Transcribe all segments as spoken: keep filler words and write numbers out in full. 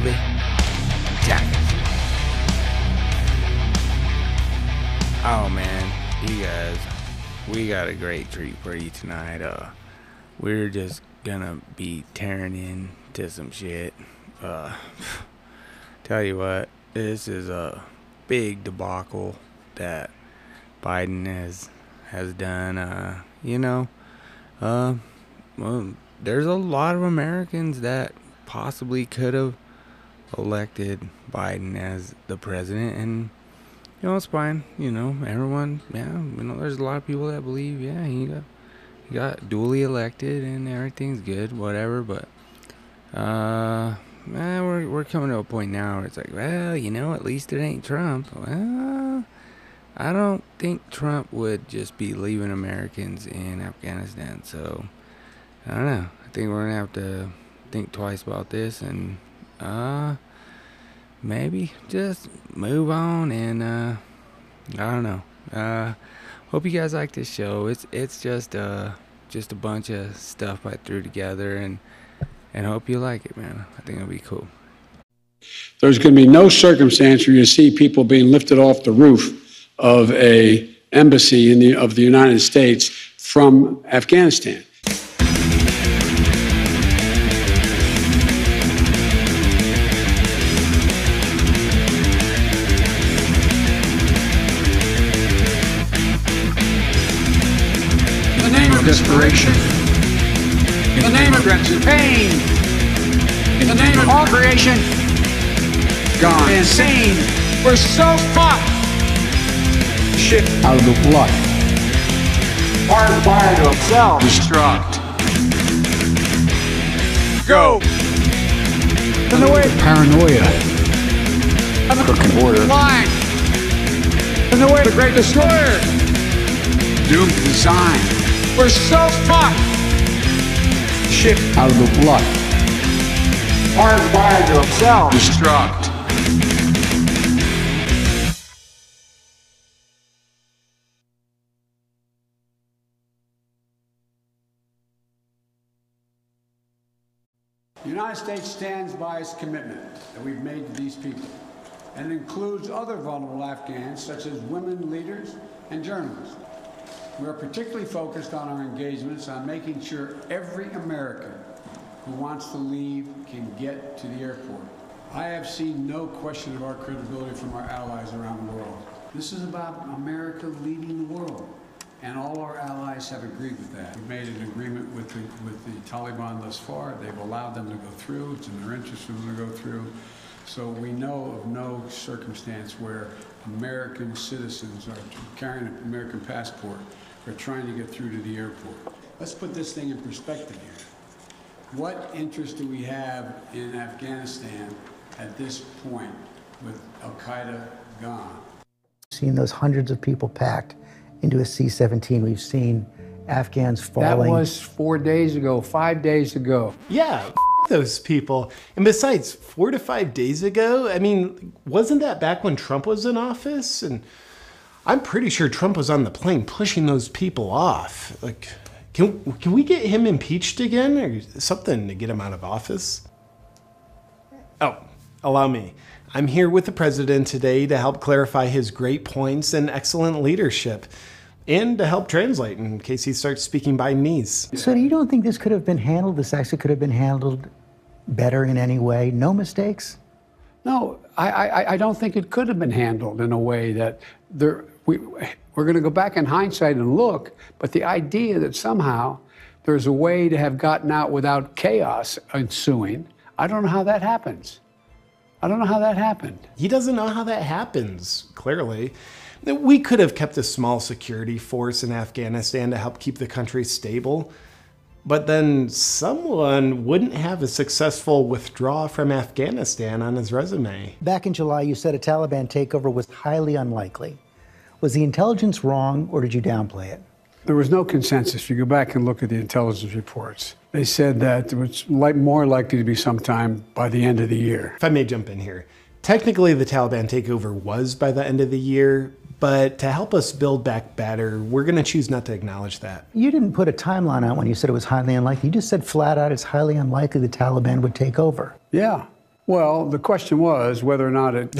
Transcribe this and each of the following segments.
baby. Jackets. Oh, man. You guys, we got a great treat for you tonight. Uh, we're just gonna be tearing into some shit. Uh, tell you what, this is a big debacle that Biden has has done. Uh, you know, uh, well, there's a lot of Americans that possibly could have elected Biden as the president, and you know, it's fine. You know, everyone, yeah, you know, there's a lot of people that believe, yeah, he got he got duly elected and everything's good, whatever. But uh, man, we're we're coming to a point now where it's like, well, you know, at least it ain't Trump. Well, I don't think Trump would just be leaving Americans in Afghanistan. So I don't know. I think we're gonna have to think twice about this, and uh, maybe just move on. And uh, I don't know. Uh, hope you guys like this show. It's it's just uh just a bunch of stuff I threw together, and and hope you like it, man. I think it'll be cool. There's going to be no circumstance where you see people being lifted off the roof of a embassy in the of the United States from Afghanistan. Desperation, in the name of and pain, in the name of all creation, gone insane. We're so fucked. Shit out of the blood. Hardwired to itself. Destruct. Go. And the way paranoia. And the crooked order. Line. And the way the great destroyer. Doomed design. We're so fucked! Shit out of the blood. Hardwired to itself. Destruct. The United States stands by its commitment that we've made to these people, and includes other vulnerable Afghans, such as women leaders and journalists. We are particularly focused on our engagements on making sure every American who wants to leave can get to the airport. I have seen no question of our credibility from our allies around the world. This is about America leading the world, and all our allies have agreed with that. We've made an agreement with the, with the Taliban thus far. They've allowed them to go through. It's in their interest for them to go through. So we know of no circumstance where American citizens are carrying an American passport or trying to get through to the airport. Let's put this thing in perspective here. What interest do we have in Afghanistan at this point with Al Qaeda gone? We've seen those hundreds of people packed into a C seventeen. We've seen Afghans falling. That was four days ago, five days ago. Yeah. Those people. And besides, four to five days ago, I mean, wasn't that back when Trump was in office? And I'm pretty sure Trump was on the plane pushing those people off. Like, can, can we get him impeached again or something to get him out of office? Oh, allow me. I'm here with the president today to help clarify his great points and excellent leadership, and to help translate in case he starts speaking Baidenese. So you don't think this could have been handled, this actually could have been handled better in any way? No mistakes? No, I, I, I don't think it could have been handled in a way that there, we, we're going to go back in hindsight and look, but the idea that somehow there's a way to have gotten out without chaos ensuing, I don't know how that happens. I don't know how that happened. He doesn't know how that happens, clearly. We could have kept a small security force in Afghanistan to help keep the country stable, but then someone wouldn't have a successful withdrawal from Afghanistan on his resume. Back in July, you said a Taliban takeover was highly unlikely. Was the intelligence wrong, or did you downplay it? There was no consensus. You go back and look at the intelligence reports. They said that it was like more likely to be sometime by the end of the year. If I may jump in here. Technically, the Taliban takeover was by the end of the year, but to help us build back better, we're going to choose not to acknowledge that. You didn't put a timeline out when you said it was highly unlikely. You just said flat out it's highly unlikely the Taliban would take over. Yeah, Well, the question was whether or not it...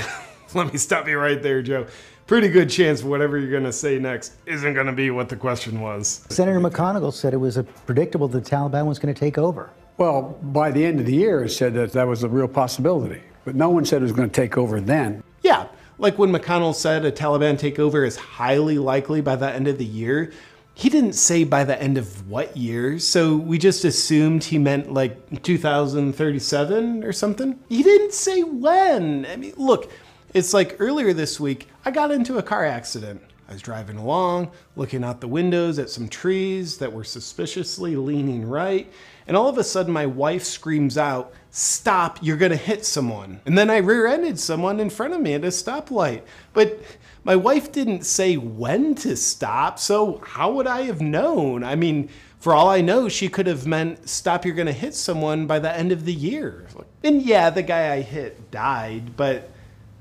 Let me stop you right there, Joe. Pretty good chance whatever you're going to say next isn't going to be what the question was. Senator McConnell said it was predictable the Taliban was going to take over. Well, by the end of the year, it said that that was a real possibility. But no one said it was going to take over then. Yeah, like when McConnell said a Taliban takeover is highly likely by the end of the year, he didn't say by the end of what year, so we just assumed he meant like two thousand thirty-seven or something. He didn't say when. I mean, look, it's like earlier this week, I got into a car accident. I was driving along, looking out the windows at some trees that were suspiciously leaning right, and all of a sudden my wife screams out, "Stop, you're gonna hit someone." And then I rear-ended someone in front of me at a stoplight. But my wife didn't say when to stop, so how would I have known? I mean, for all I know, she could have meant, "Stop, you're gonna hit someone by the end of the year." And yeah, the guy I hit died, but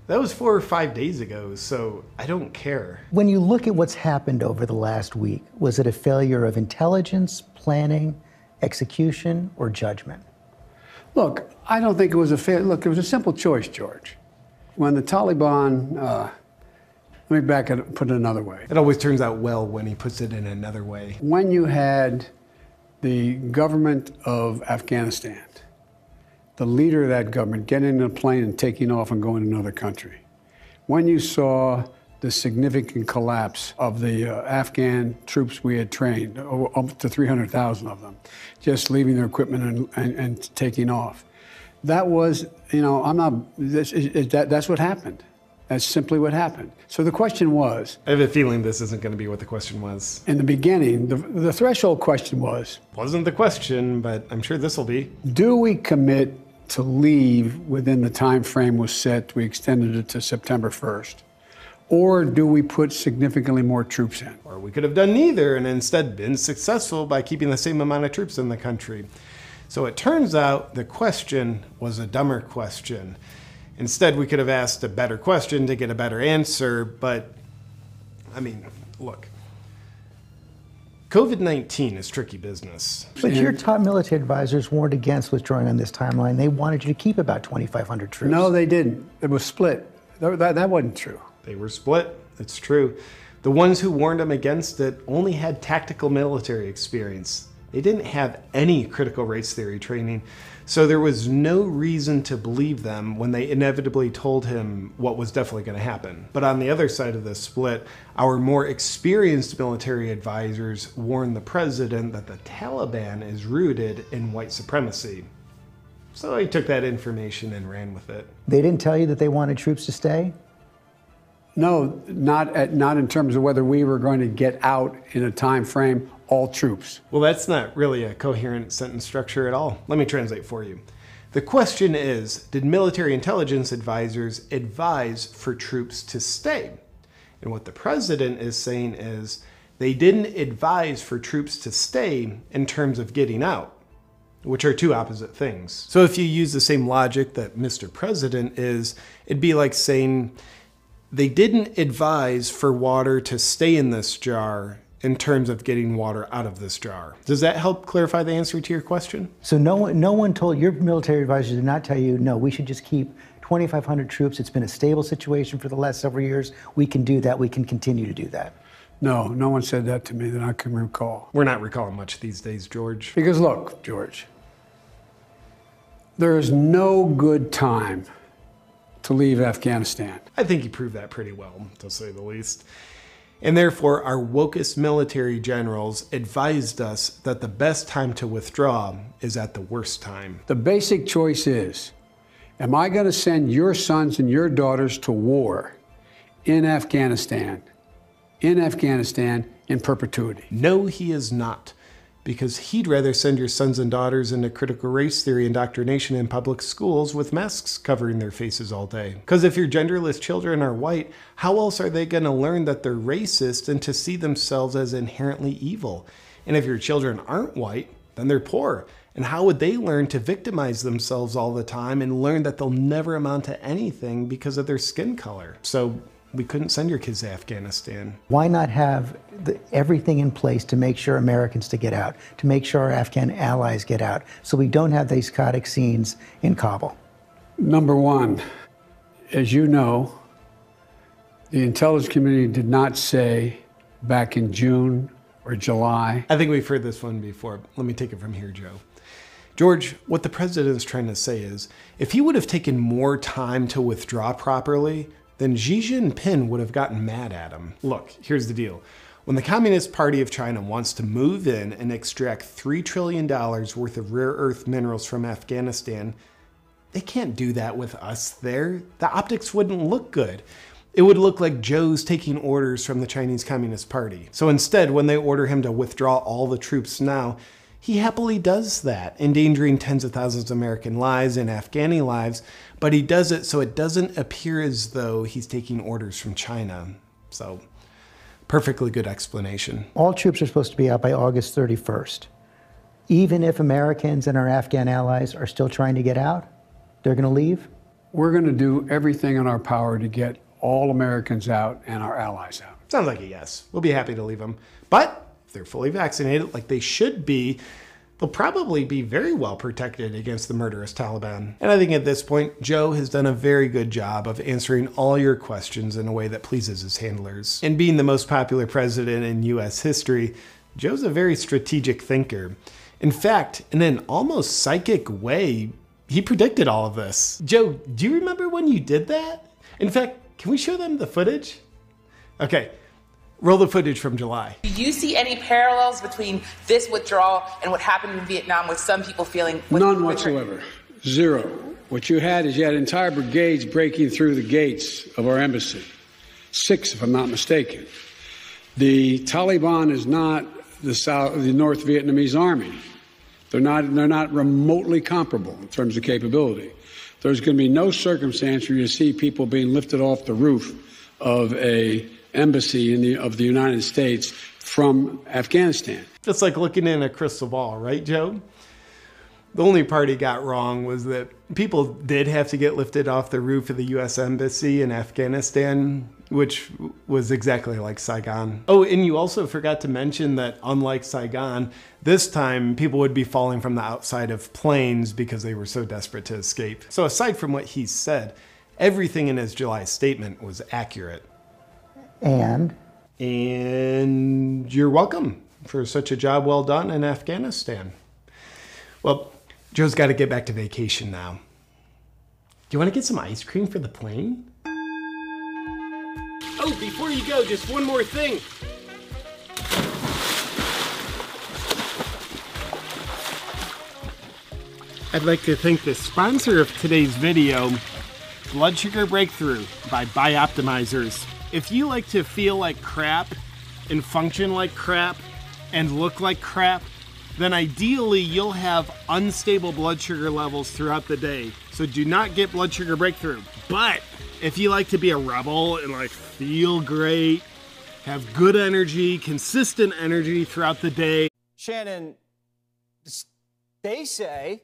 that was four or five days ago, so I don't care. When you look at what's happened over the last week, was it a failure of intelligence, planning, execution, or judgment? Look, I don't think it was a failure. Look, it was a simple choice, George. When the Taliban, uh, let me back it, put it another way. It always turns out well when he puts it in another way. When you had the government of Afghanistan, the leader of that government getting in a plane and taking off and going to another country. When you saw the significant collapse of the uh, Afghan troops we had trained, up to three hundred thousand of them, just leaving their equipment and, and, and taking off. That was, you know, I'm not, that's, it, that, that's what happened. That's simply what happened. So the question was... I have a feeling this isn't going to be what the question was. In the beginning, the, the threshold question was... Wasn't the question, but I'm sure this will be. Do we commit to leave within the time frame was set? We extended it to September first. Or do we put significantly more troops in? Or we could have done neither and instead been successful by keeping the same amount of troops in the country. So it turns out the question was a dumber question. Instead, we could have asked a better question to get a better answer, but I mean, look. COVID nineteen is tricky business. But your top military advisors warned against withdrawing on this timeline. They wanted you to keep about twenty-five hundred troops. No, they didn't. It was split. That, that, that wasn't true. They were split. It's true. The ones who warned them against it only had tactical military experience. They didn't have any critical race theory training, so there was no reason to believe them when they inevitably told him what was definitely going to happen. But on the other side of the split, our more experienced military advisors warned the president that the Taliban is rooted in white supremacy. So he took that information and ran with it. They didn't tell you that they wanted troops to stay? No, not at, not in terms of whether we were going to get out in a time frame all troops. Well, that's not really a coherent sentence structure at all. Let me translate for you. The question is, did military intelligence advisors advise for troops to stay? And what the president is saying is they didn't advise for troops to stay in terms of getting out, which are two opposite things. So if you use the same logic that Mister President is, it'd be like saying they didn't advise for water to stay in this jar in terms of getting water out of this jar. Does that help clarify the answer to your question? So no one, no one told, your military advisors did not tell you, no, we should just keep twenty-five hundred troops. It's been a stable situation for the last several years. We can do that. We can continue to do that. No, no one said that to me that I can recall. We're not recalling much these days, George. Because look, George, there is no good time to leave Afghanistan. I think he proved that pretty well, to say the least. And therefore, our wokest military generals advised us that the best time to withdraw is at the worst time. The basic choice is, am I going to send your sons and your daughters to war in Afghanistan, in Afghanistan, in perpetuity? No, he is not, because he'd rather send your sons and daughters into critical race theory indoctrination in public schools with masks covering their faces all day. Because if your genderless children are white, how else are they going to learn that they're racist and to see themselves as inherently evil? And if your children aren't white, then they're poor. And how would they learn to victimize themselves all the time and learn that they'll never amount to anything because of their skin color? So we couldn't send your kids to Afghanistan. Why not have the, everything in place to make sure Americans to get out, to make sure our Afghan allies get out, so we don't have these chaotic scenes in Kabul? Number one, as you know, the intelligence community did not say back in June or July. I think we've heard this one before. Let me take it from here, Joe. George, what the president is trying to say is, if he would have taken more time to withdraw properly, then Xi Jinping would have gotten mad at him. Look, here's the deal. When the Communist Party of China wants to move in and extract three trillion dollars worth of rare earth minerals from Afghanistan, they can't do that with us there. The optics wouldn't look good. It would look like Joe's taking orders from the Chinese Communist Party. So instead, when they order him to withdraw all the troops now, he happily does that, endangering tens of thousands of American lives and Afghani lives, but he does it so it doesn't appear as though he's taking orders from China. So, perfectly good explanation. All troops are supposed to be out by August thirty-first. Even if Americans and our Afghan allies are still trying to get out, they're gonna leave? We're gonna do everything in our power to get all Americans out and our allies out. Sounds like a yes. We'll be happy to leave them. But they're fully vaccinated like they should be, they'll probably be very well protected against the murderous Taliban. And I think at this point, Joe has done a very good job of answering all your questions in a way that pleases his handlers. And being the most popular president in U S history, Joe's a very strategic thinker. In fact, in an almost psychic way, he predicted all of this. Joe, do you remember when you did that? In fact, can we show them the footage? Okay. Roll the footage from July. Do you see any parallels between this withdrawal and what happened in Vietnam with some people feeling... None whatsoever. Zero. What you had is you had entire brigades breaking through the gates of our embassy. Six, if I'm not mistaken. The Taliban is not the, South, the North Vietnamese army. They're not, they're not remotely comparable in terms of capability. There's going to be no circumstance where you see people being lifted off the roof of a... embassy in the, of the United States from Afghanistan. It's like looking in a crystal ball, right, Joe? The only part he got wrong was that people did have to get lifted off the roof of the U S embassy in Afghanistan, which was exactly like Saigon. Oh, and you also forgot to mention that unlike Saigon, this time people would be falling from the outside of planes because they were so desperate to escape. So aside from what he said, everything in his July statement was accurate. And? And you're welcome for such a job well done in Afghanistan. Well, Joe's got to get back to vacation now. Do you want to get some ice cream for the plane? Oh, before you go, just one more thing. I'd like to thank the sponsor of today's video, Blood Sugar Breakthrough by Bioptimizers. If you like to feel like crap and function like crap and look like crap, then ideally you'll have unstable blood sugar levels throughout the day. So do not get Blood Sugar Breakthrough. But if you like to be a rebel and like feel great, have good energy, consistent energy throughout the day. Shannon, they say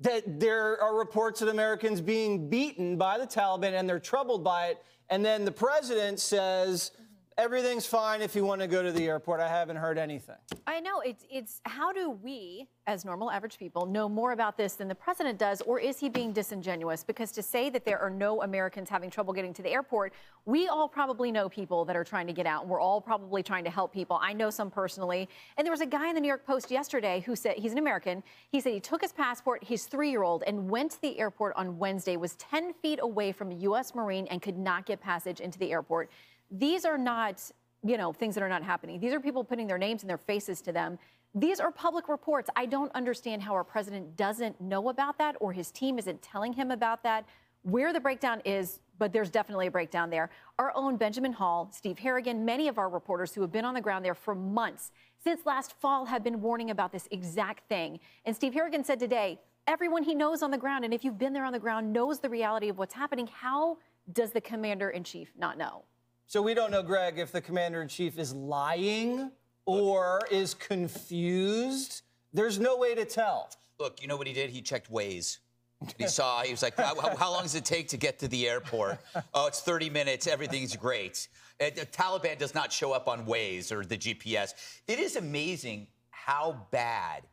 that there are reports of Americans being beaten by the Taliban and they're troubled by it. And then the president says, everything's fine if you want to go to the airport. I haven't heard anything. I know. It's, it's how do we, as normal average people, know more about this than the president does? Or is he being disingenuous? Because to say that there are no Americans having trouble getting to the airport, we all probably know people that are trying to get out. And we're all probably trying to help people. I know some personally. And there was a guy in the New York Post yesterday who said, he's an American. He said he took his passport, his three-year-old, and went to the airport on Wednesday, was ten feet away from a U S Marine and could not get passage into the airport. These are not, you know, things that are not happening. These are people putting their names and their faces to them. These are public reports. I don't understand how our president doesn't know about that or his team isn't telling him about that, where the breakdown is, but there's definitely a breakdown there. Our own Benjamin Hall, Steve Harrigan, many of our reporters who have been on the ground there for months, since last fall, have been warning about this exact thing. And Steve Harrigan said today, everyone he knows on the ground, and if you've been there on the ground, knows the reality of what's happening. How does the commander-in-chief not know? So we don't know, Greg, if the commander-in-chief is lying or Look. is confused. There's no way to tell. Look, you know what he did? He checked Waze. And he saw, he was like, how, how long does it take to get to the airport? Oh, it's thirty minutes. Everything's great. And the Taliban does not show up on Waze or the G P S. It is amazing how bad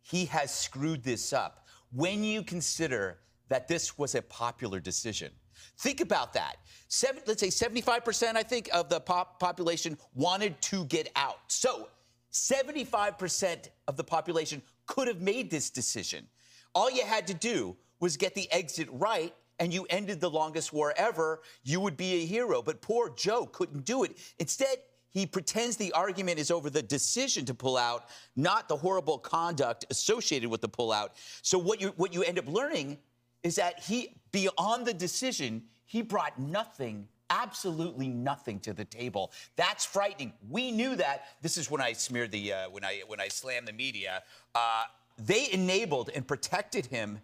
he has screwed this up when you consider that this was a popular decision. Think about that. Seven, let's say seventy-five percent, I think, of the pop population wanted to get out. So seventy-five percent of the population could have made this decision. All you had to do was get the exit right, and you ended the longest war ever. You would be a hero. But poor Joe couldn't do it. Instead, he pretends the argument is over the decision to pull out, not the horrible conduct associated with the pullout. So what you, what you end up learning is that he, beyond the decision, he brought nothing, absolutely nothing to the table. That's frightening. We knew that. This is when I smeared the, uh, when I when I slammed the media. Uh, they enabled and protected him,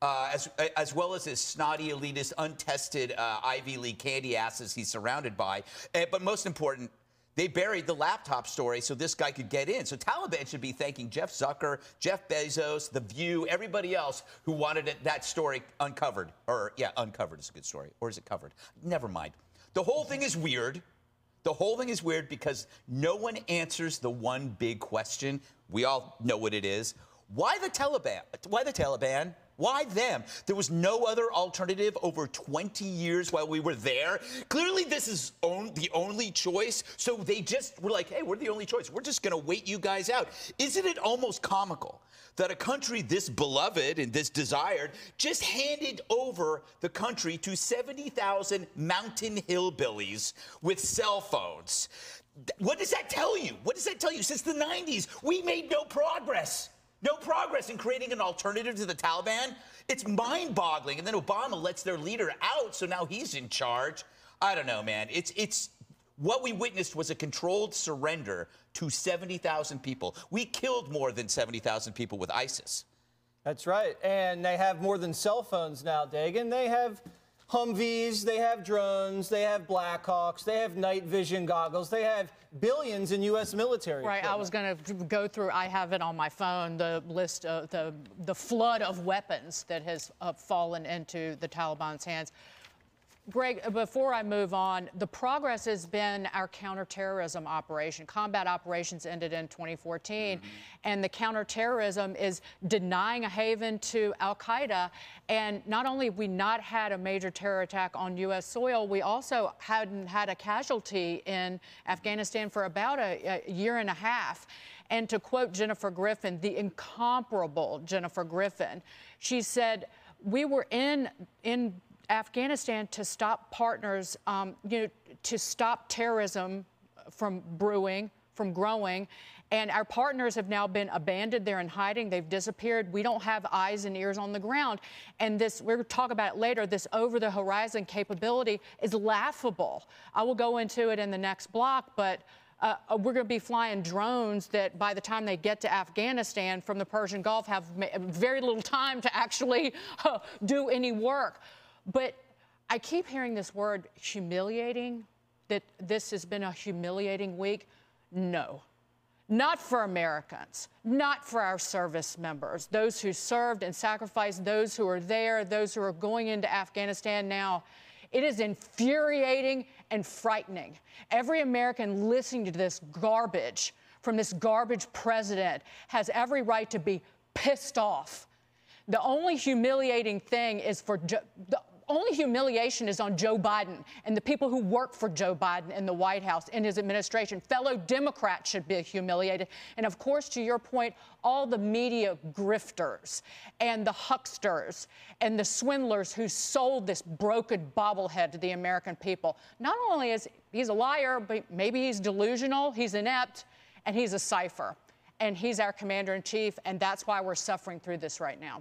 Uh, as, as well as his snotty, elitist, untested uh, Ivy League candy asses he's surrounded by. Uh, but most important, they buried the laptop story so this guy could get in. So Taliban should be thanking Jeff Zucker, Jeff Bezos, The View, everybody else who wanted it, that story uncovered. Or, yeah, uncovered is a good story. Or is it covered? Never mind. The whole thing is weird. The whole thing is weird because no one answers the one big question. We all know what it is. Why the Taliban? Why the Taliban? Why them? There was no other alternative over twenty years while we were there. Clearly, this is on, the only choice. So they just were like, hey, we're the only choice. We're just going to wait you guys out. Isn't it almost comical that a country this beloved and this desired just handed over the country to seventy thousand mountain hillbillies with cell phones? What does that tell you? What does that tell you? Since the nineties, we made no progress. No progress in creating an alternative to the Taliban. It's mind-boggling. And then Obama lets their leader out, so now he's in charge. I don't know, man. It's, it's what we witnessed was a controlled surrender to seventy thousand people. We killed more than seventy thousand people with ISIS. That's right. And they have more than cell phones now, Dagan. They have Humvees, they have drones, they have Blackhawks, they have night vision goggles, they have billions in U S military. Right, equipment. I was going to go through, I have it on my phone, the list of the, the flood of weapons that has uh, fallen into the Taliban's hands. Greg, before I move on, the progress has been our counterterrorism operation. Combat operations ended in twenty fourteen, mm-hmm. and the counterterrorism is denying a haven to Al Qaeda. And not only have we not had a major terror attack on U S soil, we also hadn't had a casualty in Afghanistan for about a, a year and a half. And to quote Jennifer Griffin, the incomparable Jennifer Griffin, she said, "We were in in." Afghanistan to stop partners, um, you know, to stop terrorism from brewing, from growing. And our partners have now been abandoned. They're in hiding. They've disappeared. We don't have eyes and ears on the ground. And this, we're going to talk about it later, this over-the-horizon capability is laughable. I will go into it in the next block, but Uh, we're going to be flying drones that by the time they get to Afghanistan from the Persian Gulf have very little time to actually uh, do any work. But I keep hearing this word humiliating, that this has been a humiliating week. No, not for Americans, not for our service members, those who served and sacrificed, those who are there, those who are going into Afghanistan now. It is infuriating and frightening. Every American listening to this garbage from this garbage president has every right to be pissed off. The only humiliating thing is for Joe, the only humiliation is on Joe Biden and the people who work for Joe Biden in the White House and his administration. Fellow Democrats should be humiliated. And of course, to your point, all the media grifters and the hucksters and the swindlers who sold this broken bobblehead to the American people. Not only is he's a liar, but maybe he's delusional, he's inept, and he's a cipher. And he's our commander-in-chief, and that's why we're suffering through this right now.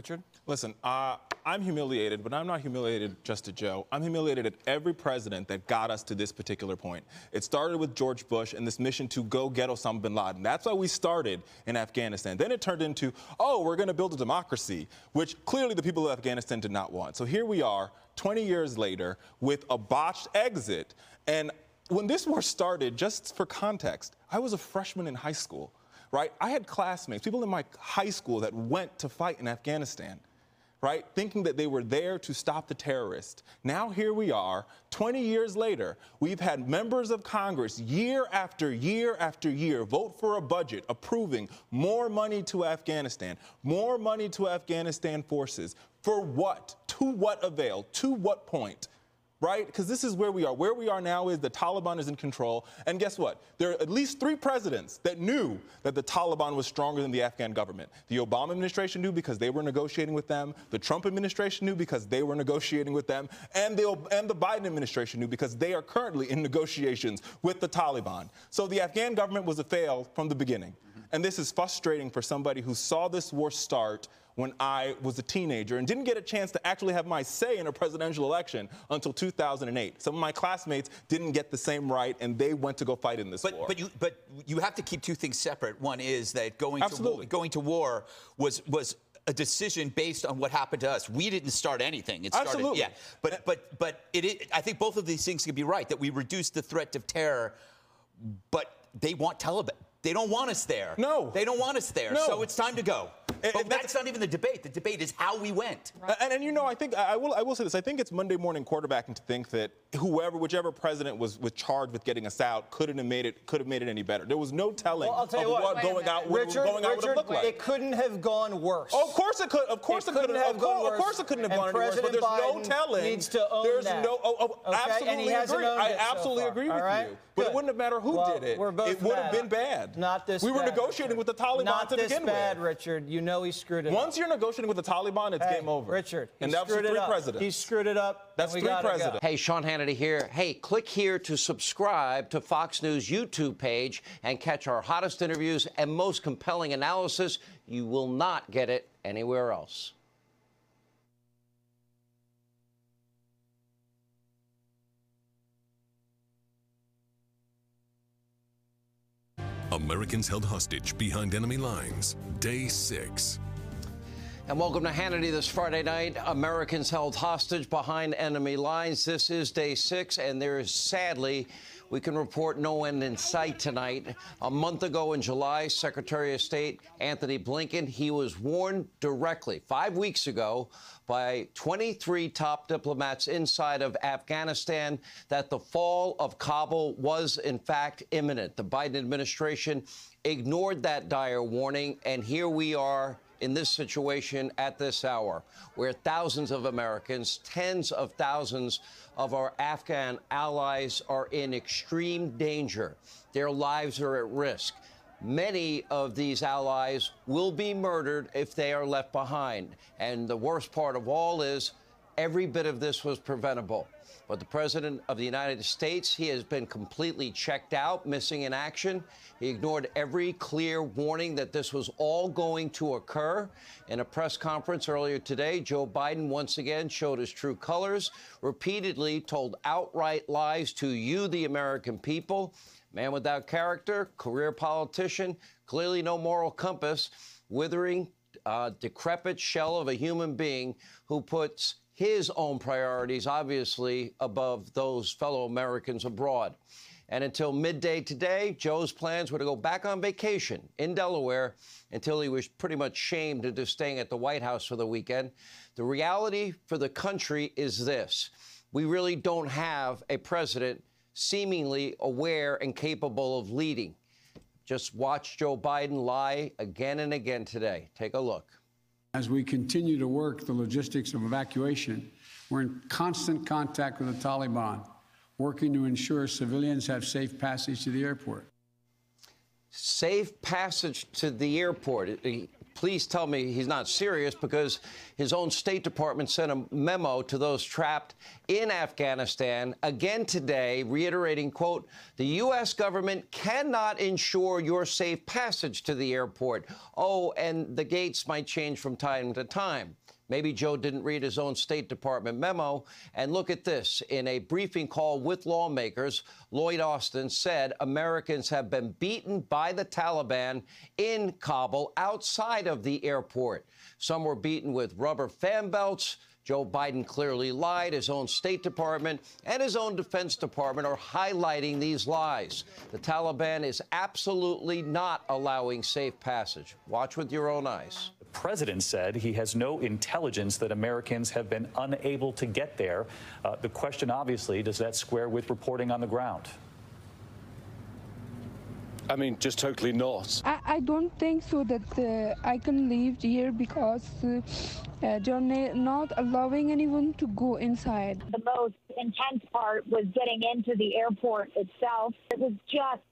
Richard? Listen, uh, I'm humiliated, but I'm not humiliated just at Joe. I'm humiliated at every president that got us to this particular point. It started with George Bush and this mission to go get Osama bin Laden. That's why we started in Afghanistan. Then it turned into, oh, we're going to build a democracy, which clearly the people of Afghanistan did not want. So here we are, twenty years later, with a botched exit. And when this war started, just for context, I was a freshman in high school. Right? I had classmates, people in my high school that went to fight in Afghanistan. right, thinking that they were there to stop the terrorists. Now here we are, twenty years later, we've had members of Congress year after year after year vote for a budget approving more money to Afghanistan, more money to Afghanistan forces. For what? To what avail? To what point? Right? Because this is where we are. Where we are now is the Taliban is in control. And guess what? There are at least three presidents that knew that the Taliban was stronger than the Afghan government. The Obama administration knew because they were negotiating with them. The Trump administration knew because they were negotiating with them. And the, and the Biden administration knew because they are currently in negotiations with the Taliban. So the Afghan government was a fail from the beginning. Mm-hmm. And this is frustrating for somebody who saw this war start when I was a teenager and didn't get a chance to actually have my say in a presidential election until two thousand eight. Some of my classmates didn't get the same right, and they went to go fight in this but, war. But you, but you have to keep two things separate. One is that going Absolutely. to going to war was was a decision based on what happened to us. We didn't start anything. It started, Absolutely. yeah. But but but it, it. I think both of these things can be right. That we reduced the threat of terror, but they want Taliban. They don't want us there. No. They don't want us there. No. So it's time to go. But and that's not even the debate. The debate is how we went. Right. And, and, you know, I think I will I will say this. I think it's Monday morning quarterbacking to think that whoever, whichever president was, was charged with getting us out couldn't have made it, could have made it any better. There was no telling well, I'll tell you of what, what going out would have looked like. It couldn't have gone worse. Oh, of course it could. Of course it, it couldn't have gone worse. Of course it couldn't have and gone president any worse. But there's Biden no telling. Needs to own there's that. no. Oh, oh, okay? Absolutely agree. I absolutely so agree with right? you. But Good. it wouldn't have mattered who well, did it. We're both it would have been bad. Not this. We were negotiating with the Taliban to begin with. Not this bad, Richard. You know he screwed it up. Once you're negotiating with the Taliban, it's game over. Richard, he screwed it up. He screwed it up. That's three presidents. Hey, Sean Hannity here. Hey, click here to subscribe to Fox News YouTube page and catch our hottest interviews and most compelling analysis. You will not get it anywhere else. Americans held hostage behind enemy lines. Day six. And welcome to Hannity this Friday night. Americans held hostage behind enemy lines. This is day six, and there is, sadly, we can report no end in sight tonight. A month ago in July, Secretary of State Anthony Blinken, he was warned directly five weeks ago by twenty-three top diplomats inside of Afghanistan that the fall of Kabul was, in fact, imminent. The Biden administration ignored that dire warning, and here we are in this situation at this hour, where thousands of Americans, tens of thousands of our Afghan allies are in extreme danger. Their lives are at risk. Many of these allies will be murdered if they are left behind. And the worst part of all is every bit of this was preventable. But the president of the United States, he has been completely checked out, missing in action. He ignored every clear warning that this was all going to occur. In a press conference earlier today, Joe Biden once again showed his true colors, repeatedly told outright lies to you, the American people. Man without character, career politician, clearly no moral compass, withering, uh, decrepit shell of a human being who puts his own priorities, obviously, above those fellow Americans abroad. And until midday today, Joe's plans were to go back on vacation in Delaware until he was pretty much shamed into staying at the White House for the weekend. The reality for the country is this. We really don't have a president seemingly aware and capable of leading. Just watch Joe Biden lie again and again today. Take a look. As we continue to work the logistics of evacuation, we're in constant contact with the Taliban, working to ensure civilians have safe passage to the airport. Safe passage to the airport. Please tell me he's not serious, because his own State Department sent a memo to those trapped in Afghanistan again today, reiterating, quote, the U S government cannot ensure your safe passage to the airport. Oh, and the gates might change from time to time. Maybe Joe didn't read his own State Department memo. And look at this. In a briefing call with lawmakers, Lloyd Austin said Americans have been beaten by the Taliban in Kabul outside of the airport. Some were beaten with rubber fan belts. Joe Biden clearly lied. His own State Department and his own Defense Department are highlighting these lies. The Taliban is absolutely not allowing safe passage. Watch with your own eyes. president said he has no intelligence that Americans have been unable to get there. Uh, the question, obviously, does that square with reporting on the ground? I mean, just totally not. I, I don't think so that uh, I can leave here because uh, uh, they're not allowing anyone to go inside. The most intense part was getting into the airport itself. It was just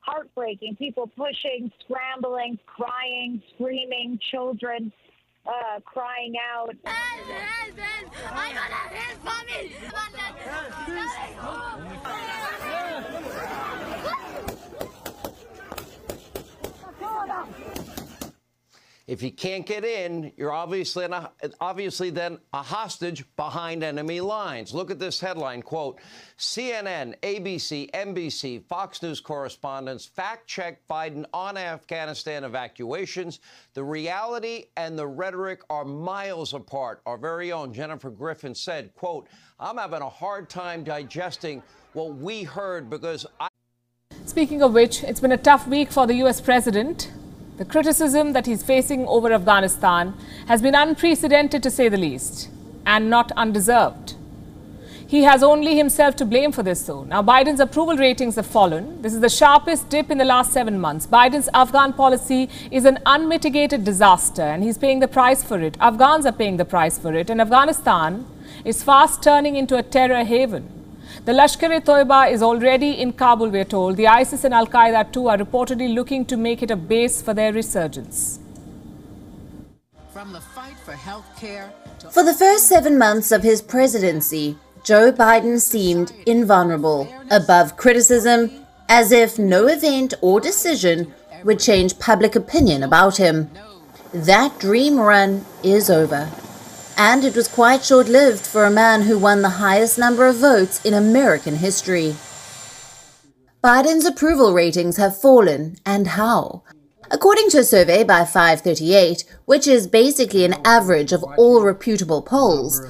heartbreaking. People pushing, scrambling, crying, screaming, children uh, crying out. If you can't get in, you're obviously, an, obviously then a hostage behind enemy lines. Look at this headline, quote, C N N, A B C, N B C, Fox News correspondents fact-checked Biden on Afghanistan evacuations. The reality and the rhetoric are miles apart. Our very own Jennifer Griffin said, quote, I'm having a hard time digesting what we heard because I... Speaking of which, it's been a tough week for the U S president. The criticism that he's facing over Afghanistan has been unprecedented, to say the least, and not undeserved. He has only himself to blame for this, though. Now, Biden's approval ratings have fallen. This is the sharpest dip in the last seven months. Biden's Afghan policy is an unmitigated disaster, and he's paying the price for it. Afghans are paying the price for it, and Afghanistan is fast turning into a terror haven. The Lashkar-e-Taiba is already in Kabul, we're told. The ISIS and Al Qaeda, too, are reportedly looking to make it a base for their resurgence. From the fight for health care to... For the first seven months of his presidency, Joe Biden seemed invulnerable, above criticism, as if no event or decision would change public opinion about him. That dream run is over. And it was quite short-lived for a man who won the highest number of votes in American history. Biden's approval ratings have fallen, and how? According to a survey by five thirty-eight, which is basically an average of all reputable polls,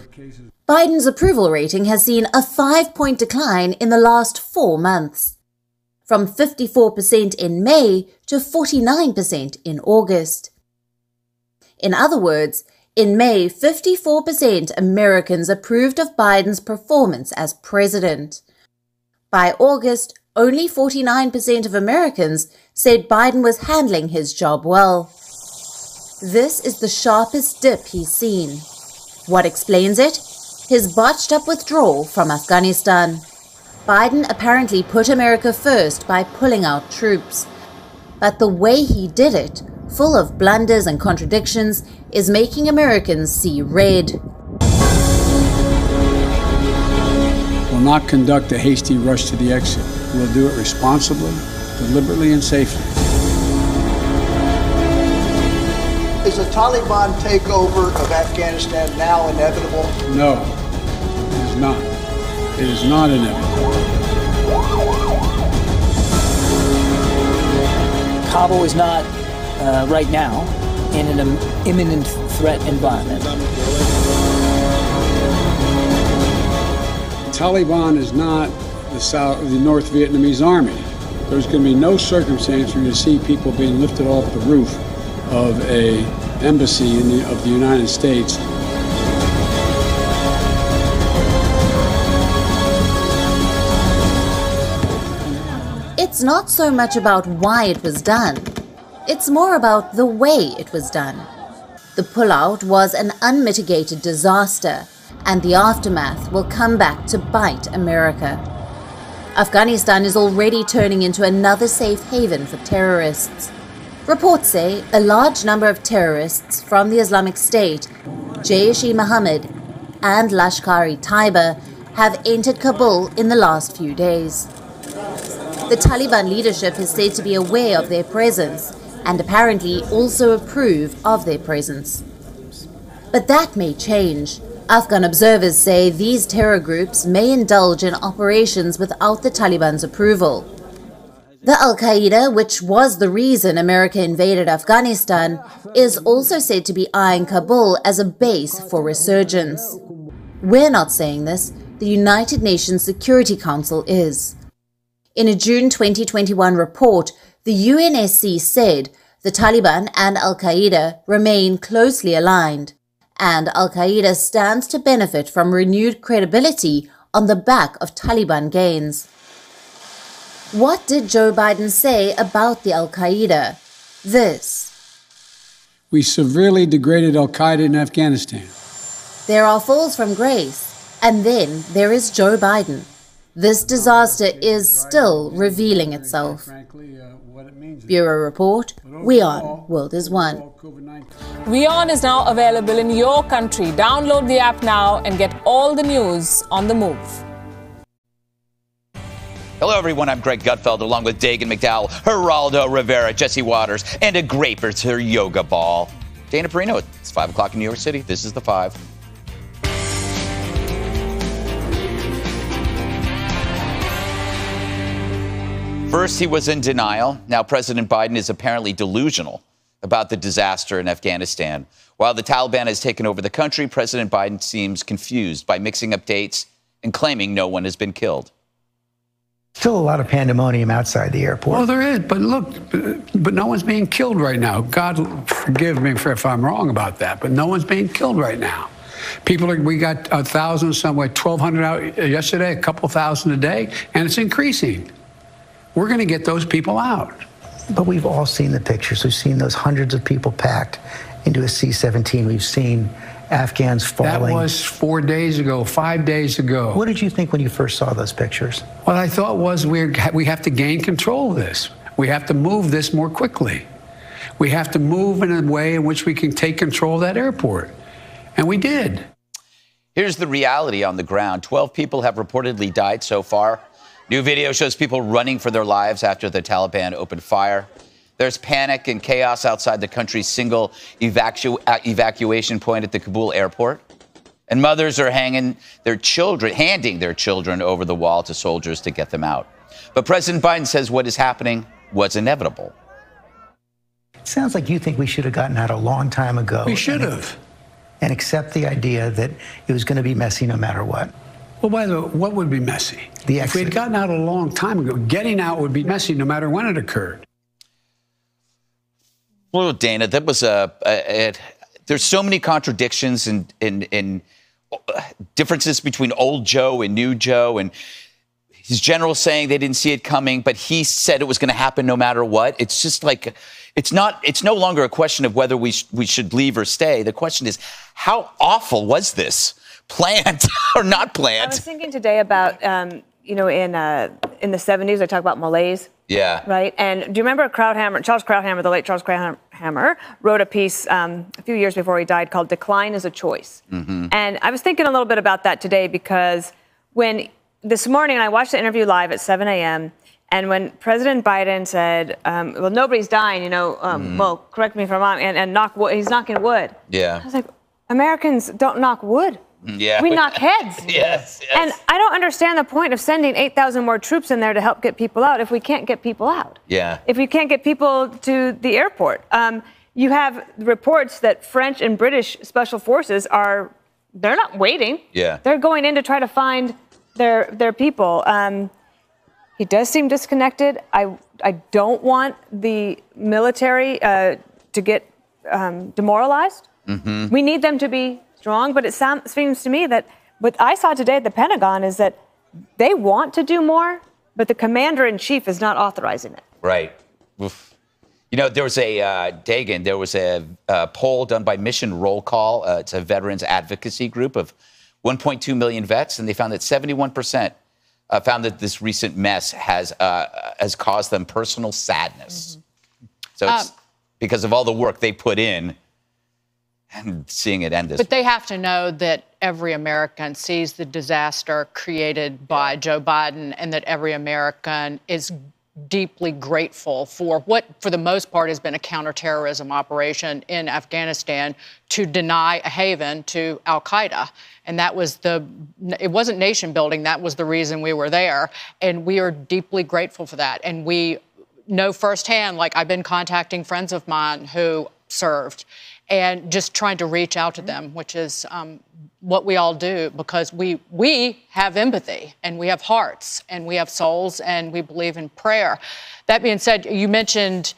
Biden's approval rating has seen a five-point decline in the last four months, from fifty-four percent in May to forty-nine percent in August. In other words, in May, fifty-four percent Americans approved of Biden's performance as president. By August, only forty-nine percent of Americans said Biden was handling his job well. This is the sharpest dip he's seen. What explains it? His botched-up withdrawal from Afghanistan. Biden apparently put America first by pulling out troops. But the way he did it, full of blunders and contradictions, is making Americans see red. We'll not conduct a hasty rush to the exit. We'll do it responsibly, deliberately, and safely. Is a Taliban takeover of Afghanistan now inevitable? No, it is not. It is not inevitable. Kabul is not, uh, right now, in an um, imminent threat environment. The Taliban is not the, South, the North Vietnamese army. There's going to be no circumstance where you see people being lifted off the roof of an embassy in the, of the United States. It's not so much about why it was done. It's more about the way it was done. The pullout was an unmitigated disaster, and the aftermath will come back to bite America. Afghanistan is already turning into another safe haven for terrorists. Reports say a large number of terrorists from the Islamic State, Jaish-e-Mohammed and Lashkar-e-Taiba have entered Kabul in the last few days. The Taliban leadership is said to be aware of their presence, and apparently also approve of their presence. But that may change. Afghan observers say these terror groups may indulge in operations without the Taliban's approval. The Al Qaeda, which was the reason America invaded Afghanistan, is also said to be eyeing Kabul as a base for resurgence. We're not saying this, the United Nations Security Council is. In a June twenty twenty-one report, the U N S C said the Taliban and Al Qaeda remain closely aligned, and Al Qaeda stands to benefit from renewed credibility on the back of Taliban gains. What did Joe Biden say about the Al Qaeda? This: we severely degraded Al Qaeda in Afghanistan. There are falls from grace, and then there is Joe Biden. This disaster is still revealing itself. Bureau Report, We On, World is One. We On is now available in your country. Download the app now and get all the news on the move. Hello, everyone. I'm Greg Gutfeld, along with Dagan McDowell, Geraldo Rivera, Jesse Waters, and a graper to her yoga ball. Dana Perino, it's five o'clock in New York City. This is The Five. First, he was in denial. Now, President Biden is apparently delusional about the disaster in Afghanistan. While the Taliban has taken over the country, President Biden seems confused by mixing up dates and claiming no one has been killed. Still a lot of pandemonium outside the airport. Well, there is, but look, but no one's being killed right now. God forgive me for if I'm wrong about that, but no one's being killed right now. People are, we got a thousand somewhere, twelve hundred out yesterday, a couple thousand a day, and it's increasing. We're going to get those people out. But we've all seen the pictures. We've seen those hundreds of people packed into a C seventeen. We've seen Afghans falling. That was four days ago, five days ago. What did you think when you first saw those pictures? What I thought was we're, we have to gain control of this. We have to move this more quickly. We have to move in a way in which we can take control of that airport. And we did. Here's the reality on the ground. twelve people have reportedly died so far. New video shows people running for their lives after the Taliban opened fire. There's panic and chaos outside the country's single evacu- evacuation point at the Kabul airport. And mothers are hanging their children, handing their children over the wall to soldiers to get them out. But President Biden says what is happening was inevitable. It sounds like you think we should have gotten out a long time ago. We should have. And accept the idea that it was going to be messy no matter what. Well, by the way, what would be messy? The exit. If we had gotten out a long time ago, getting out would be messy no matter when it occurred. Well, Dana, that was a, a, a there's so many contradictions and and and differences between old Joe and new Joe, and his general saying they didn't see it coming, but he said it was going to happen no matter what. It's just like it's not it's no longer a question of whether we sh- we should leave or stay. The question is, how awful was this? Planned or not planned? I was thinking today about, um, you know, in uh, in the seventies, I talk about malaise. Yeah. Right? And do you remember Krauthammer, Charles Krauthammer, the late Charles Krauthammer, wrote a piece um, a few years before he died called Decline is a Choice. Mm-hmm. And I was thinking a little bit about that today because when this morning I watched the interview live at seven a.m., and when President Biden said, um, well, nobody's dying, you know, um, mm-hmm. well, correct me if I'm wrong, and, and knock wood, he's knocking wood. Yeah. I was like, Americans don't knock wood. Yeah. We knock heads. yes, yes. And I don't understand the point of sending eight thousand more troops in there to help get people out if we can't get people out. Yeah. If we can't get people to the airport. Um, you have reports that French and British special forces are, they're not waiting. Yeah. They're going in to try to find their their people. Um, he does seem disconnected. I, I don't want the military uh, to get um, demoralized. Mm-hmm. We need them to be strong, but it seems to me that what I saw today at the Pentagon is that they want to do more, but the commander-in-chief is not authorizing it. Right. Oof. You know, there was a, uh, Dagan, there was a uh, poll done by Mission Roll Call. Uh, it's a veterans advocacy group of one point two million vets, and they found that seventy-one percent uh, found that this recent mess has, uh, has caused them personal sadness. Mm-hmm. So it's um, because of all the work they put in. And seeing it end this. But they have to know that every American sees the disaster created by Joe Biden, and that every American is deeply grateful for what, for the most part, has been a counterterrorism operation in Afghanistan to deny a haven to Al Qaeda. And that was the, it wasn't nation building, that was the reason we were there. And we are deeply grateful for that. And we know firsthand, like I've been contacting friends of mine who served, and just trying to reach out to them, which is um, what we all do, because we we have empathy, and we have hearts, and we have souls, and we believe in prayer. That being said, you mentioned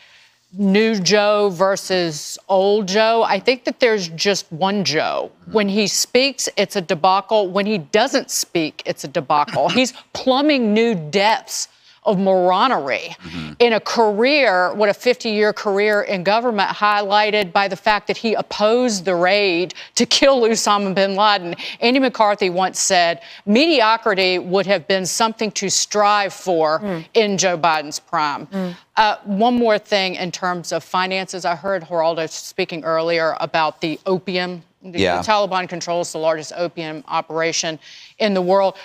new Joe versus old Joe. I think that there's just one Joe. When he speaks, it's a debacle. When he doesn't speak, it's a debacle. He's plumbing new depths of moronery mm-hmm. in a career, what a fifty-year career in government, highlighted by the fact that he opposed the raid to kill Osama bin Laden. Andy McCarthy once said, mediocrity would have been something to strive for mm. in Joe Biden's prime. Mm. Uh, one more thing in terms of finances. I heard Geraldo speaking earlier about the opium. The, yeah. the Taliban controls the largest opium operation in the world.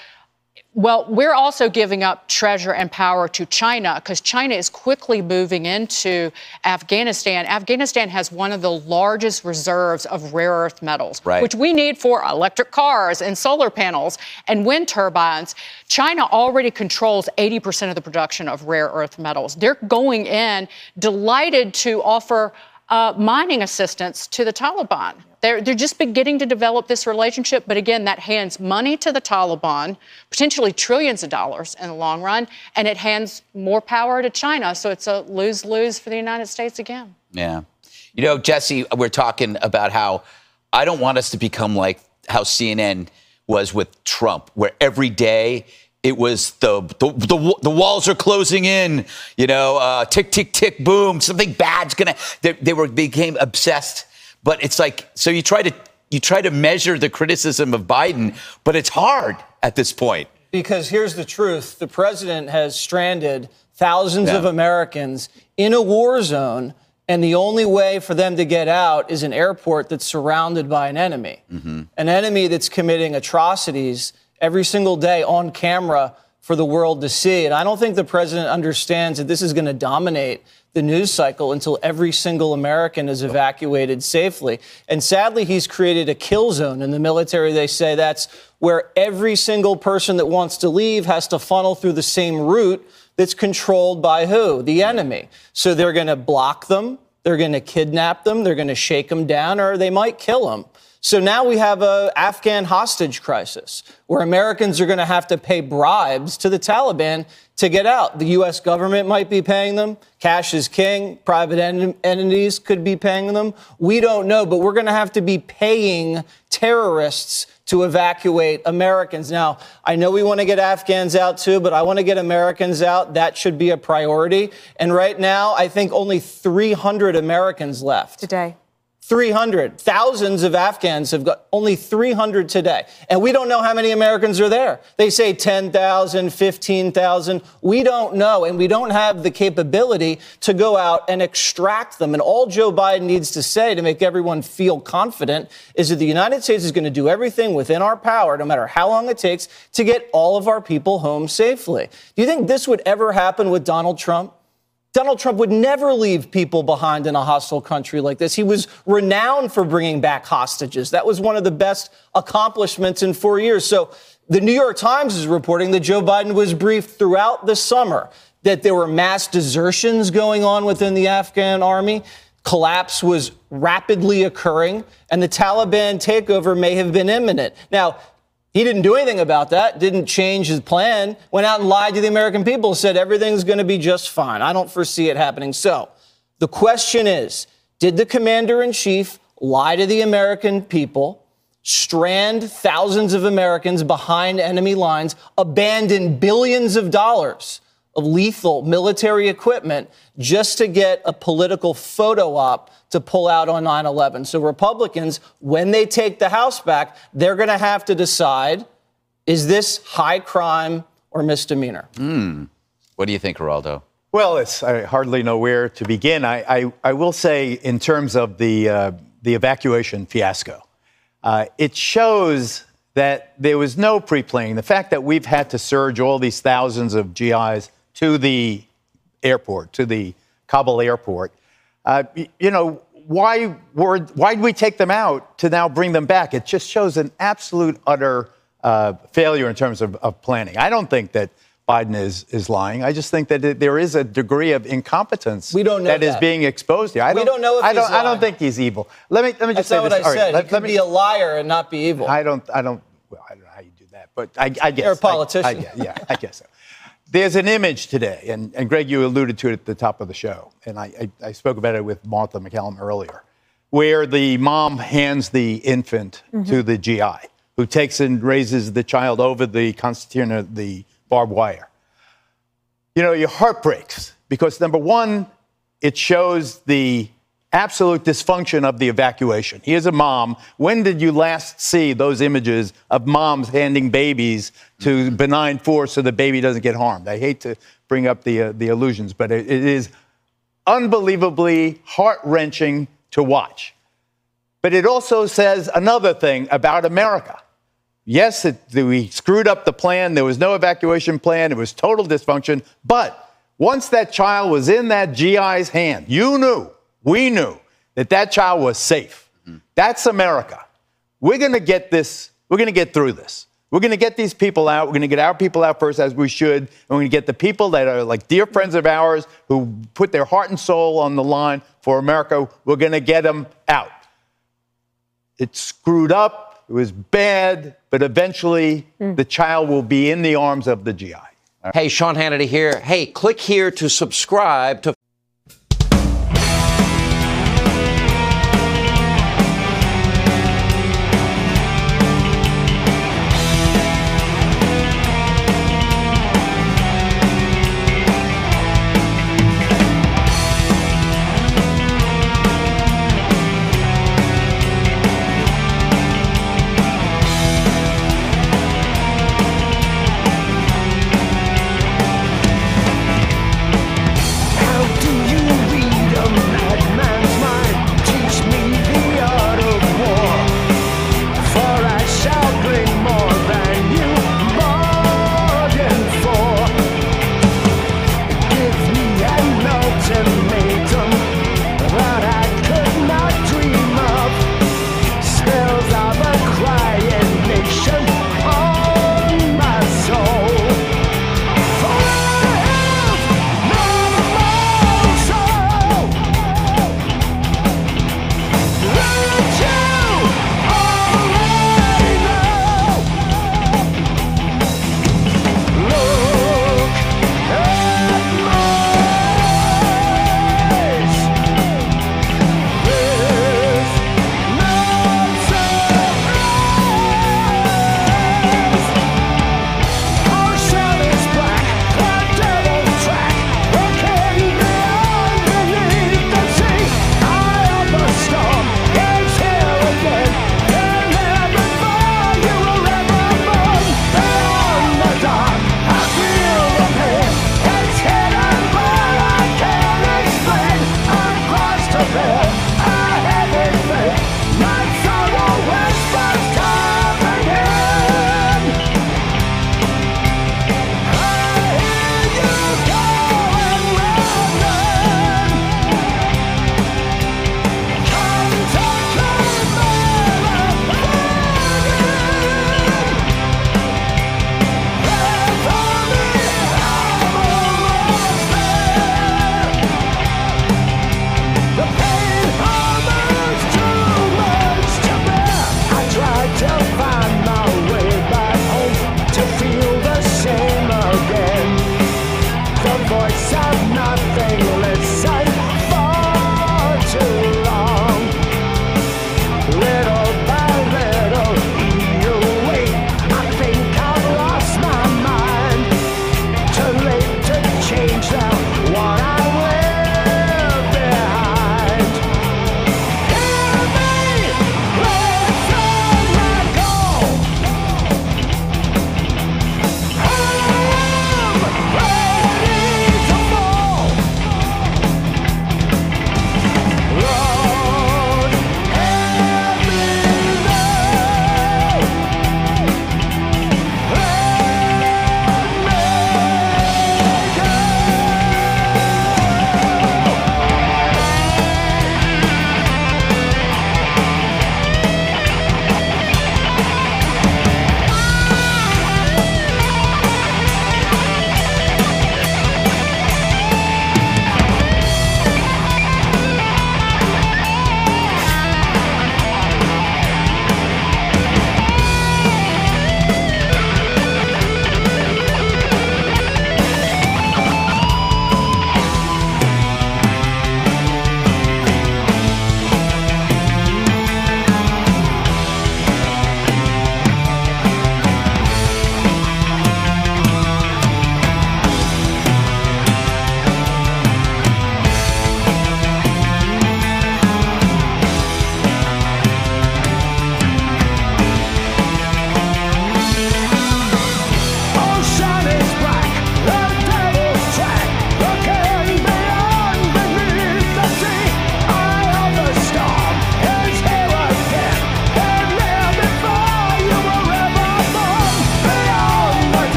Well, we're also giving up treasure and power to China because China is quickly moving into Afghanistan. Afghanistan has one of the largest reserves of rare earth metals, right. which we need for electric cars and solar panels and wind turbines. China already controls eighty percent of the production of rare earth metals. They're going in, delighted to offer uh, mining assistance to the Taliban. They're, they're just beginning to develop this relationship. But again, that hands money to the Taliban, potentially trillions of dollars in the long run, and it hands more power to China. So it's a lose-lose for the United States again. Yeah. You know, Jesse, we're talking about how I don't want us to become like how C N N was with Trump, where every day it was the the, the, the walls are closing in, you know, uh, tick, tick, tick, boom, something bad's going to... They, they were they became obsessed. But it's like, so you try to you try to measure the criticism of Biden, but it's hard at this point. Because here's the truth. The president has stranded thousands yeah. of Americans in a war zone, and the only way for them to get out is an airport that's surrounded by an enemy, mm-hmm. an enemy that's committing atrocities every single day on camera for the world to see. And I don't think the president understands that this is going to dominate the news cycle until every single American is evacuated safely. And sadly, he's created a kill zone in the military. They say that's where every single person that wants to leave has to funnel through the same route that's controlled by who? The enemy. So they're going to block them. They're going to kidnap them. They're going to shake them down, or they might kill them. So now we have an Afghan hostage crisis where Americans are going to have to pay bribes to the Taliban to get out. The U S government might be paying them. Cash is king. Private en- entities could be paying them. We don't know, but we're going to have to be paying terrorists to evacuate Americans. Now, I know we want to get Afghans out too, but I want to get Americans out. That should be a priority. And right now, I think only three hundred Americans left. Today. three hundred. Thousands of Afghans have got only three hundred today. And we don't know how many Americans are there. They say ten thousand, fifteen thousand. We don't know. And we don't have the capability to go out and extract them. And all Joe Biden needs to say to make everyone feel confident is that the United States is going to do everything within our power, no matter how long it takes, to get all of our people home safely. Do you think this would ever happen with Donald Trump? Donald Trump would never leave people behind in a hostile country like this. He was renowned for bringing back hostages. That was one of the best accomplishments in four years. So the New York Times is reporting that Joe Biden was briefed throughout the summer that there were mass desertions going on within the Afghan army. Collapse was rapidly occurring, and the Taliban takeover may have been imminent. Now, he didn't do anything about that, didn't change his plan, went out and lied to the American people, said everything's going to be just fine. I don't foresee it happening. So the question is, did the commander-in-chief lie to the American people, strand thousands of Americans behind enemy lines, abandon billions of dollars of lethal military equipment just to get a political photo op to pull out on nine eleven. So Republicans, when they take the House back, they're going to have to decide, is this high crime or misdemeanor? Mm. What do you think, Geraldo? Well, it's, I hardly know where to begin. I, I, I will say, in terms of the, uh, the evacuation fiasco, uh, it shows that there was no pre-planning. The fact that we've had to surge all these thousands of G Is to the airport, to the Kabul airport. Uh, you know, why were, why'd we take them out to now bring them back? It just shows an absolute, utter uh, failure in terms of, of planning. I don't think that Biden is, is lying. I just think that there is a degree of incompetence we don't know that, that is being exposed here. I don't, we don't know if I don't, he's lying. I don't think he's evil. Let me, let me just That's say this. That's not what I said. Right, he could be a liar and not be evil. I don't, I don't, well, I don't know how you do that, but I, I guess. You're a politician. I, I, yeah, I guess so. There's an image today, and, and Greg, you alluded to it at the top of the show, and I, I, I spoke about it with Martha McCallum earlier, where the mom hands the infant mm-hmm. to the G I, who takes and raises the child over the concertina, the barbed wire. You know, your heart breaks because, number one, it shows the absolute dysfunction of the evacuation. Here's a mom. When did you last see those images of moms handing babies to benign force so the baby doesn't get harmed? I hate to bring up the uh, the illusions, but it, it is unbelievably heart-wrenching to watch. But it also says another thing about America. Yes, it, we screwed up the plan. There was no evacuation plan. It was total dysfunction. But once that child was in that G I's hand, you knew, we knew that that child was safe. Mm-hmm. That's America. We're going to get this. We're going to get through this. We're going to get these people out. We're going to get our people out first, as we should. And we're going to get the people that are like dear friends of ours who put their heart and soul on the line for America. We're going to get them out. It screwed up. It was bad. But eventually, mm. the child will be in the arms of the G I. Right. Hey, Sean Hannity here. Hey, click here to subscribe to.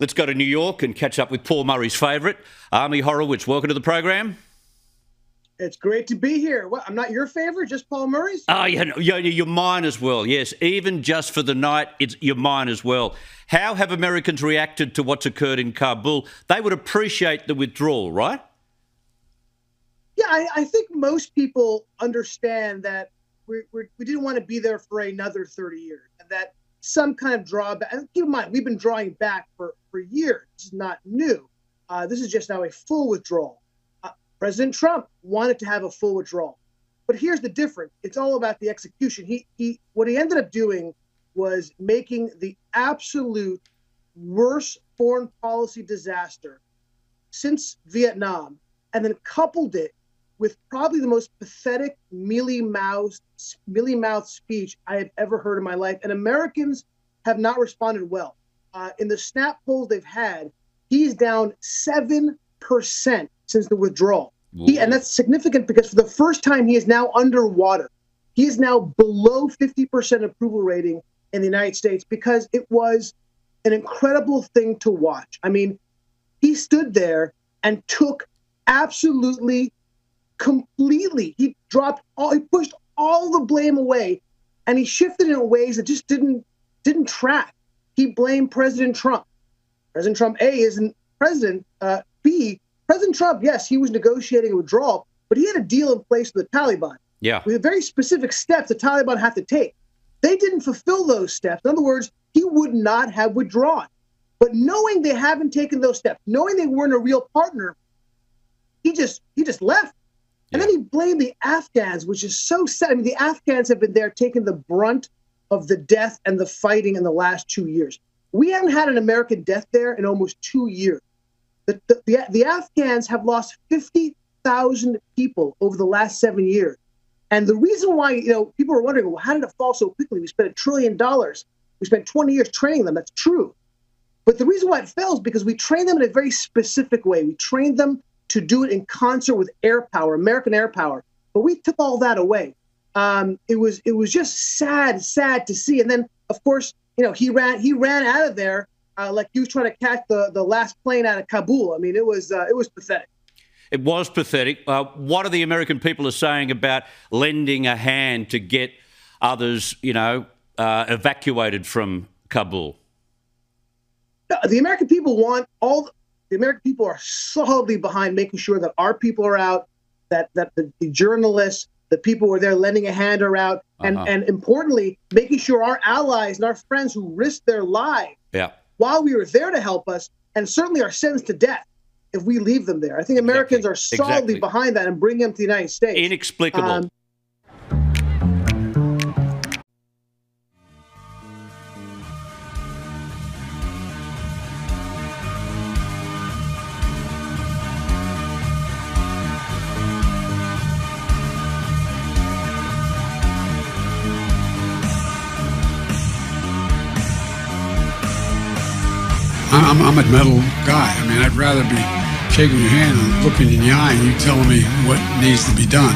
Let's go to New York and catch up with Paul Murray's favourite, Army Horowitz. Welcome to the program. It's great to be here. What, I'm not your favorite, just Paul Murray's? Oh, yeah, no, you're, you're mine as well, yes. Even just for the night, it's, you're mine as well. How have Americans reacted to what's occurred in Kabul? They would appreciate the withdrawal, right? Yeah, I, I think most people understand that we, we're, we didn't want to be there for another thirty years, and that some kind of drawback. And keep in mind, we've been drawing back for, for years. This is not new. Uh, this is just now a full withdrawal. President Trump wanted to have a full withdrawal. But here's the difference. It's all about the execution. He, he, what he ended up doing was making the absolute worst foreign policy disaster since Vietnam, and then coupled it with probably the most pathetic mealy-mouthed, mealy-mouthed speech I have ever heard in my life. And Americans have not responded well. Uh, in the snap polls they've had, he's down seven percent. Since the withdrawal. He, and that's significant because for the first time, he is now underwater. He is now below fifty percent approval rating in the United States because it was an incredible thing to watch. I mean, he stood there and took absolutely, completely, he dropped all, he pushed all the blame away, and he shifted in ways that just didn't, didn't track. He blamed President Trump. President Trump, A, isn't president, uh, B, President Trump, yes, he was negotiating a withdrawal, but he had a deal in place with the Taliban. Yeah. With very specific steps the Taliban had to take. They didn't fulfill those steps. In other words, he would not have withdrawn. But knowing they haven't taken those steps, knowing they weren't a real partner, he just he just left. Yeah. And then he blamed the Afghans, which is so sad. I mean, the Afghans have been there taking the brunt of the death and the fighting in the last two years. We haven't had an American death there in almost two years. The, the, the Afghans have lost fifty thousand people over the last seven years. And the reason why, you know, people are wondering, well, how did it fall so quickly? We spent a trillion dollars. We spent twenty years training them. That's true. But the reason why it fell is because we trained them in a very specific way. We trained them to do it in concert with air power, American air power. But we took all that away. Um, it was it was just sad, sad to see. And then, of course, you know, he ran he ran out of there. Uh, like he was trying to catch the, the last plane out of Kabul. I mean, it was uh, it was pathetic. It was pathetic. Uh, what are the American people are saying about lending a hand to get others, you know, uh, evacuated from Kabul? The American people want all the, the American people are solidly behind making sure that our people are out, that that the, the journalists, the people who are there lending a hand are out, and uh-huh. and importantly, making sure our allies and our friends who risked their lives. Yeah. While we were there to help us, and certainly are sentenced to death if we leave them there. I think Americans exactly. are solidly exactly. behind that and bring them to the United States. Inexplicable. Um, I'm, I'm a metal guy. I mean, I'd rather be shaking your hand and looking in the eye and you telling me what needs to be done.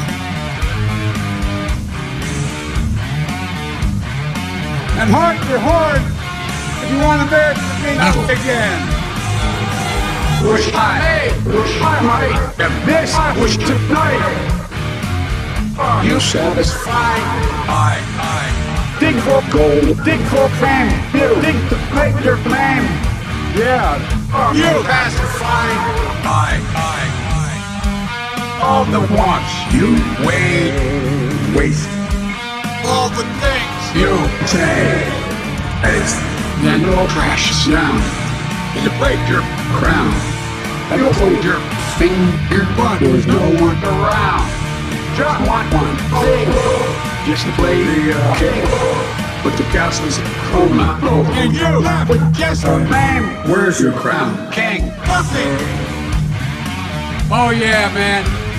And heart for heart, if you want America to be new again. Wish I, wish I might have missed, I wish tonight. You satisfied? I, I. Dig for gold, dig for fame, dig to make your claim. Yeah, you pacify I, I, I. All the wants you weigh, waste. All the things you say, waste. Then all crashes down. You break your crown. You hold your finger, but there's no one around. Just want one thing. Just play the uh, game. But the castle's in coma. And you left with just a name. Where's your crown? King. Nothing. Oh yeah, man.